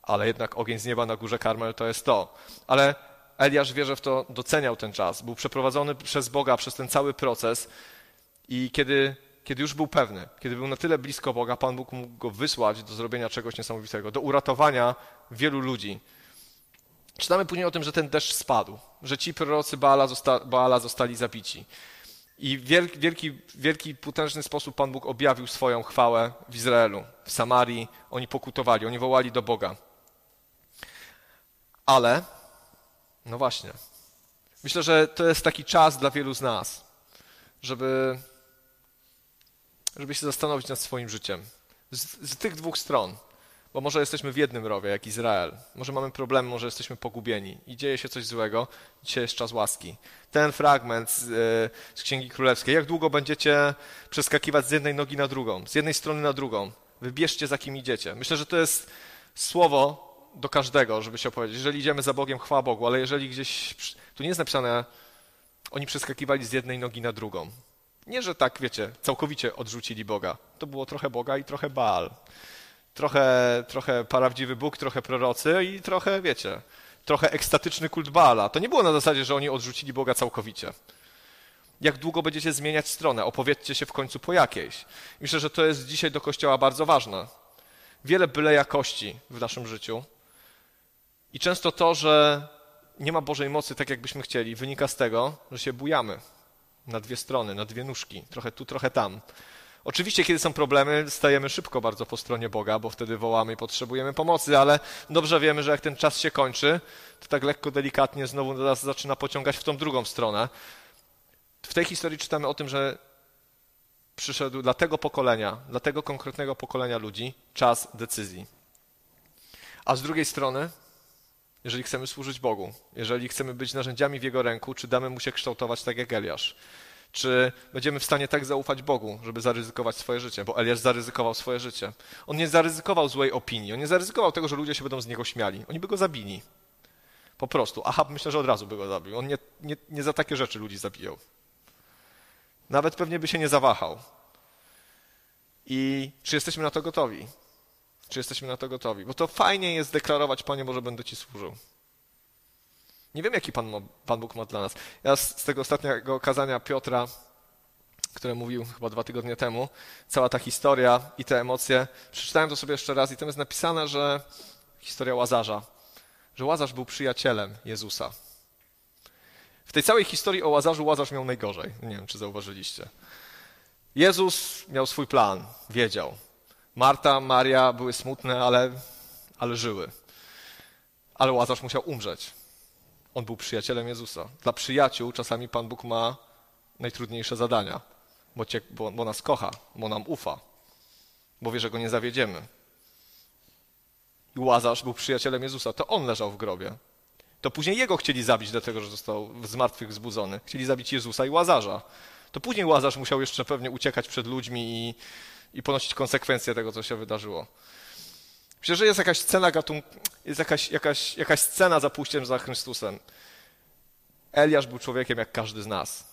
ale jednak ogień z nieba na górze Karmel to jest to. Ale Eliasz, wierzę w to, doceniał ten czas. Był przeprowadzony przez Boga, przez ten cały proces i kiedy już był pewny, kiedy był na tyle blisko Boga, Pan Bóg mógł go wysłać do zrobienia czegoś niesamowitego, do uratowania wielu ludzi. Czytamy później o tym, że ten deszcz spadł, że ci prorocy Baala zostali zabici. I w wielki, potężny sposób Pan Bóg objawił swoją chwałę w Izraelu, w Samarii. Oni pokutowali, oni wołali do Boga. Ale, no właśnie, myślę, że to jest taki czas dla wielu z nas, żeby się zastanowić nad swoim życiem. Z tych dwóch stron. Bo może jesteśmy w jednym rowie, jak Izrael. Może mamy problemy, może jesteśmy pogubieni i dzieje się coś złego. Dzisiaj jest czas łaski. Ten fragment z Księgi Królewskiej. Jak długo będziecie przeskakiwać z jednej nogi na drugą, z jednej strony na drugą? Wybierzcie, za kim idziecie. Myślę, że to jest słowo do każdego, żeby się opowiedzieć. Jeżeli idziemy za Bogiem, chwała Bogu, ale jeżeli gdzieś... Tu nie jest napisane, oni przeskakiwali z jednej nogi na drugą. Nie, że tak, wiecie, całkowicie odrzucili Boga. To było trochę Boga i trochę Baal. Trochę prawdziwy Bóg, trochę prorocy i trochę, wiecie, trochę ekstatyczny kult Baala. To nie było na zasadzie, że oni odrzucili Boga całkowicie. Jak długo będziecie zmieniać stronę? Opowiedzcie się w końcu po jakiejś. Myślę, że to jest dzisiaj do Kościoła bardzo ważne. Wiele bylejakości w naszym życiu i często to, że nie ma Bożej mocy tak, jakbyśmy chcieli, wynika z tego, że się bujamy na dwie strony, na dwie nóżki, trochę tu, trochę tam. Oczywiście, kiedy są problemy, stajemy szybko bardzo po stronie Boga, bo wtedy wołamy i potrzebujemy pomocy, ale dobrze wiemy, że jak ten czas się kończy, to tak lekko, delikatnie znowu nas zaczyna pociągać w tą drugą stronę. W tej historii czytamy o tym, że przyszedł dla tego pokolenia, dla tego konkretnego pokolenia ludzi czas decyzji. A z drugiej strony, jeżeli chcemy służyć Bogu, jeżeli chcemy być narzędziami w Jego ręku, czy damy Mu się kształtować tak jak Eliasz? Czy będziemy w stanie tak zaufać Bogu, żeby zaryzykować swoje życie? Bo Eliasz zaryzykował swoje życie. On nie zaryzykował złej opinii. On nie zaryzykował tego, że ludzie się będą z niego śmiali. Oni by go zabili. Po prostu. Ahab, myślę, że od razu by go zabił. On nie za takie rzeczy ludzi zabijał. Nawet pewnie by się nie zawahał. I czy jesteśmy na to gotowi? Czy jesteśmy na to gotowi? Bo to fajnie jest deklarować: Panie Boże, będę Ci służył. Nie wiem, jaki Pan Bóg ma dla nas. Ja z tego ostatniego kazania Piotra, które mówił chyba 2 tygodnie temu, cała ta historia i te emocje, przeczytałem to sobie jeszcze raz i tam jest napisane, że historia Łazarza, że Łazarz był przyjacielem Jezusa. W tej całej historii o Łazarzu Łazarz miał najgorzej. Nie wiem, czy zauważyliście. Jezus miał swój plan, wiedział. Marta, Maria były smutne, ale żyły. Ale Łazarz musiał umrzeć. On był przyjacielem Jezusa. Dla przyjaciół czasami Pan Bóg ma najtrudniejsze zadania, bo nas kocha, bo nam ufa, bo wie, że go nie zawiedziemy. I Łazarz był przyjacielem Jezusa. To on leżał w grobie. To później jego chcieli zabić, dlatego że został z martwych wzbudzony. Chcieli zabić Jezusa i Łazarza. To później Łazarz musiał jeszcze pewnie uciekać przed ludźmi i ponosić konsekwencje tego, co się wydarzyło. Myślę, że jest jakaś scena scena za pójściem za Chrystusem. Eliasz był człowiekiem jak każdy z nas.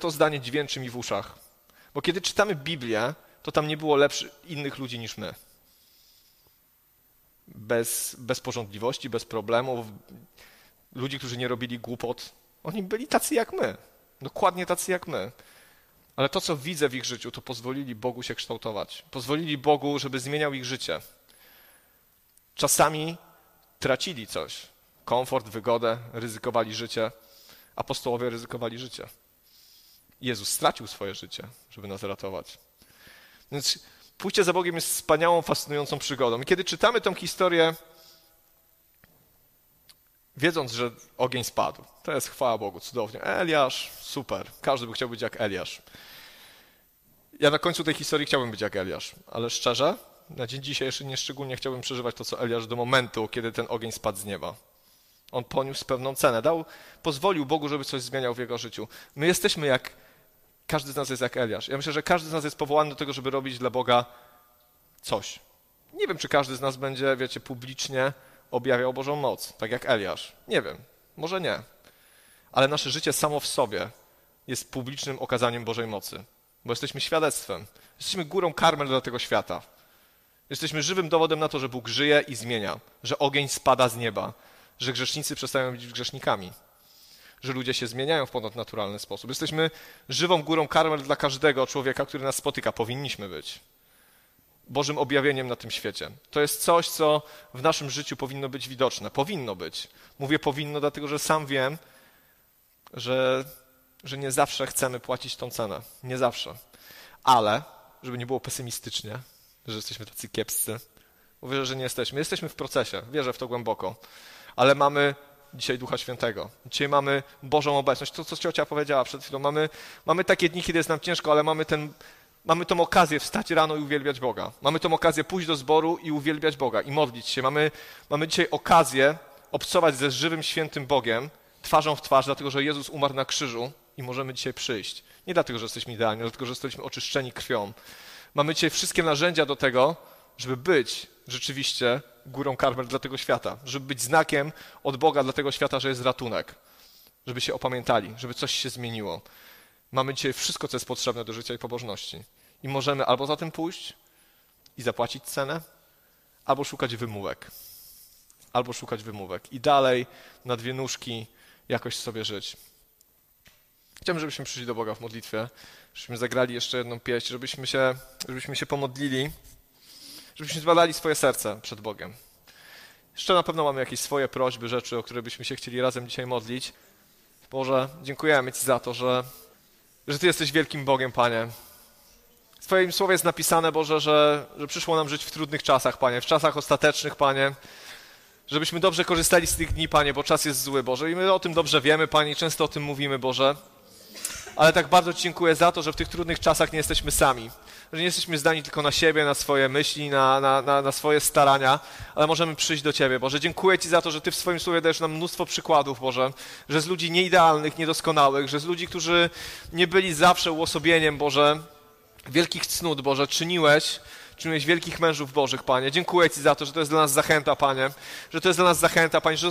To zdanie dźwięczy mi w uszach. Bo kiedy czytamy Biblię, to tam nie było lepszych innych ludzi niż my. Bez porządliwości, bez problemów. Ludzi, którzy nie robili głupot. Oni byli tacy jak my. Dokładnie tacy jak my. Ale to, co widzę w ich życiu, to pozwolili Bogu się kształtować. Pozwolili Bogu, żeby zmieniał ich życie. Czasami tracili coś. Komfort, wygodę, ryzykowali życie. Apostołowie ryzykowali życie. Jezus stracił swoje życie, żeby nas ratować. Więc pójście za Bogiem jest wspaniałą, fascynującą przygodą. I kiedy czytamy tę historię, wiedząc, że ogień spadł, to jest chwała Bogu, cudownie. Eliasz, super, każdy by chciał być jak Eliasz. Ja na końcu tej historii chciałbym być jak Eliasz, ale szczerze, na dzień dzisiaj jeszcze nie szczególnie chciałbym przeżywać to, co Eliasz do momentu, kiedy ten ogień spadł z nieba. On poniósł pewną cenę, pozwolił Bogu, żeby coś zmieniał w jego życiu. My jesteśmy jak, każdy z nas jest jak Eliasz. Ja myślę, że każdy z nas jest powołany do tego, żeby robić dla Boga coś. Nie wiem, czy każdy z nas będzie, publicznie objawiał Bożą moc, tak jak Eliasz. Nie wiem, może nie. Ale nasze życie samo w sobie jest publicznym okazaniem Bożej mocy, bo jesteśmy świadectwem. Jesteśmy górą Karmel dla tego świata. Jesteśmy żywym dowodem na to, że Bóg żyje i zmienia, że ogień spada z nieba, że grzesznicy przestają być grzesznikami, że ludzie się zmieniają w ponadnaturalny sposób. Jesteśmy żywą górą Karmel dla każdego człowieka, który nas spotyka. Powinniśmy być Bożym objawieniem na tym świecie. To jest coś, co w naszym życiu powinno być widoczne. Powinno być. Mówię powinno, dlatego że sam wiem, że nie zawsze chcemy płacić tą cenę. Nie zawsze. Ale, żeby nie było pesymistycznie, że jesteśmy tacy kiepscy, mówię, że nie jesteśmy. Jesteśmy w procesie. Wierzę w to głęboko. Ale mamy dzisiaj Ducha Świętego. Dzisiaj mamy Bożą obecność. To, co ciocia powiedziała przed chwilą. Mamy takie dni, kiedy jest nam ciężko, ale mamy tą okazję wstać rano i uwielbiać Boga. Mamy tą okazję pójść do zboru i uwielbiać Boga i modlić się. Mamy dzisiaj okazję obcować ze żywym, świętym Bogiem twarzą w twarz, dlatego że Jezus umarł na krzyżu i możemy dzisiaj przyjść. Nie dlatego, że jesteśmy idealni, ale dlatego, że jesteśmy oczyszczeni krwią. Mamy dzisiaj wszystkie narzędzia do tego, żeby być rzeczywiście górą Karmel dla tego świata, żeby być znakiem od Boga dla tego świata, że jest ratunek, żeby się opamiętali, żeby coś się zmieniło. Mamy dzisiaj wszystko, co jest potrzebne do życia i pobożności. I możemy albo za tym pójść i zapłacić cenę, albo szukać wymówek. I dalej na dwie nóżki jakoś sobie żyć. Chciałbym, żebyśmy przyszli do Boga w modlitwie, żebyśmy zagrali jeszcze jedną pieśń, żebyśmy się pomodlili, żebyśmy zbadali swoje serce przed Bogiem. Jeszcze na pewno mamy jakieś swoje prośby, rzeczy, o które byśmy się chcieli razem dzisiaj modlić. Boże, dziękujemy Ci za to, że Ty jesteś wielkim Bogiem, Panie. W Twoim słowie jest napisane, Boże, że przyszło nam żyć w trudnych czasach, Panie, w czasach ostatecznych, Panie, żebyśmy dobrze korzystali z tych dni, Panie, bo czas jest zły, Boże. I my o tym dobrze wiemy, Panie, i często o tym mówimy, Boże. Ale tak bardzo Ci dziękuję za to, że w tych trudnych czasach nie jesteśmy sami, że nie jesteśmy zdani tylko na siebie, na swoje myśli, na swoje starania, ale możemy przyjść do Ciebie, Boże. Dziękuję Ci za to, że Ty w swoim słowie dajesz nam mnóstwo przykładów, Boże, że z ludzi nieidealnych, niedoskonałych, że z ludzi, którzy nie byli zawsze uosobieniem, Boże, wielkich cnót, Boże, czyniłeś wielkich mężów Bożych, Panie. Dziękuję Ci za to, że to jest dla nas zachęta, Panie. Że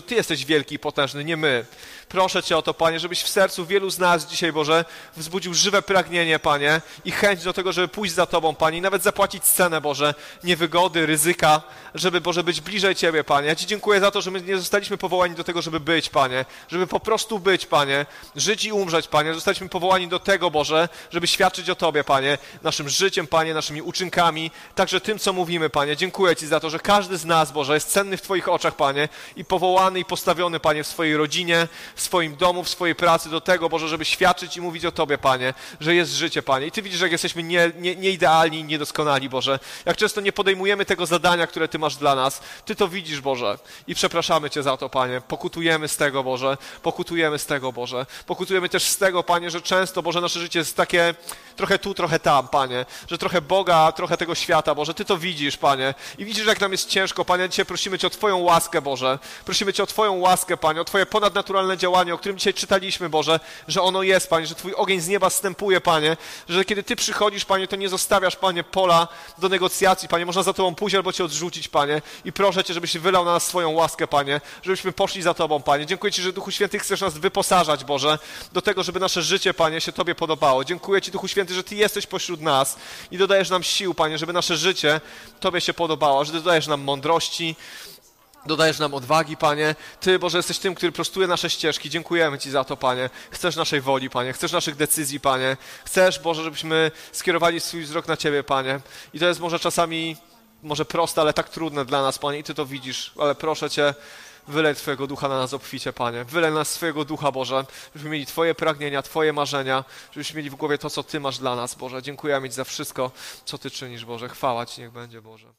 Ty jesteś wielki i potężny, nie my. Proszę Cię o to, Panie, żebyś w sercu wielu z nas dzisiaj, Boże, wzbudził żywe pragnienie, Panie, i chęć do tego, żeby pójść za Tobą, Panie, i nawet zapłacić cenę, Boże, niewygody, ryzyka, żeby, Boże, być bliżej Ciebie, Panie. Ja Ci dziękuję za to, że my nie zostaliśmy powołani do tego, żeby być, Panie, żeby po prostu być, Panie, żyć i umrzeć, Panie. Zostaliśmy powołani do tego, Boże, żeby świadczyć o Tobie, Panie, naszym życiem, Panie, naszymi uczynkami, także tym, co mówimy, Panie. Dziękuję Ci za to, że każdy z nas, Boże, jest cenny w Twoich oczach, Panie, i powołany i postawiony, Panie, w swojej rodzinie, w swoim domu, w swojej pracy do tego, Boże, żeby świadczyć i mówić o Tobie, Panie, że jest życie, Panie. I Ty widzisz, jak jesteśmy nieidealni i niedoskonali, Boże. Jak często nie podejmujemy tego zadania, które Ty masz dla nas. Ty to widzisz, Boże, i przepraszamy Cię za to, Panie. Pokutujemy z tego, Boże. Pokutujemy z tego, Boże. Pokutujemy też z tego, Panie, że często, Boże, nasze życie jest takie trochę tu, trochę tam, Panie. Że trochę Boga, trochę tego świata, Boże. Ty to widzisz, Panie. I widzisz, jak nam jest ciężko, Panie. Dzisiaj prosimy Cię o Twoją łaskę, Boże. Prosimy Cię o Twoją łaskę, Panie. O Twoje ponadnaturalne działanie, o którym dzisiaj czytaliśmy, Boże. Że ono jest, Panie. Że Twój ogień z nieba zstępuje, Panie. Że kiedy Ty przychodzisz, Panie, to nie zostawiasz, Panie, pola do negocjacji, Panie. Można za Tobą pójść albo Cię odrzucić, Panie. I proszę Cię, żebyś wylał na nas swoją łaskę, Panie. Żebyśmy poszli za Tobą, Panie. Dziękuję Ci, że Duchu Święty chcesz nas wyposażać, Boże, do tego, żeby nasze życie, Panie, się Tobie podobało. Dziękuję Ci, Duchu Święty, że Ty jesteś pośród nas i dodajesz nam sił, Panie, żeby nasze życie Tobie się podobało, że Ty dodajesz nam mądrości, dodajesz nam odwagi, Panie. Ty, Boże, jesteś tym, który prostuje nasze ścieżki. Dziękujemy Ci za to, Panie. Chcesz naszej woli, Panie. Chcesz naszych decyzji, Panie. Chcesz, Boże, żebyśmy skierowali swój wzrok na Ciebie, Panie. I to jest może czasami, może proste, ale tak trudne dla nas, Panie. I Ty to widzisz, ale proszę Cię, wylej Twojego Ducha na nas obficie, Panie. Wylej nas swojego Ducha, Boże, żebyśmy mieli Twoje pragnienia, Twoje marzenia, żebyśmy mieli w głowie to, co Ty masz dla nas, Boże. Dziękujemy Ci za wszystko, co Ty czynisz, Boże. Chwała Ci niech będzie, Boże.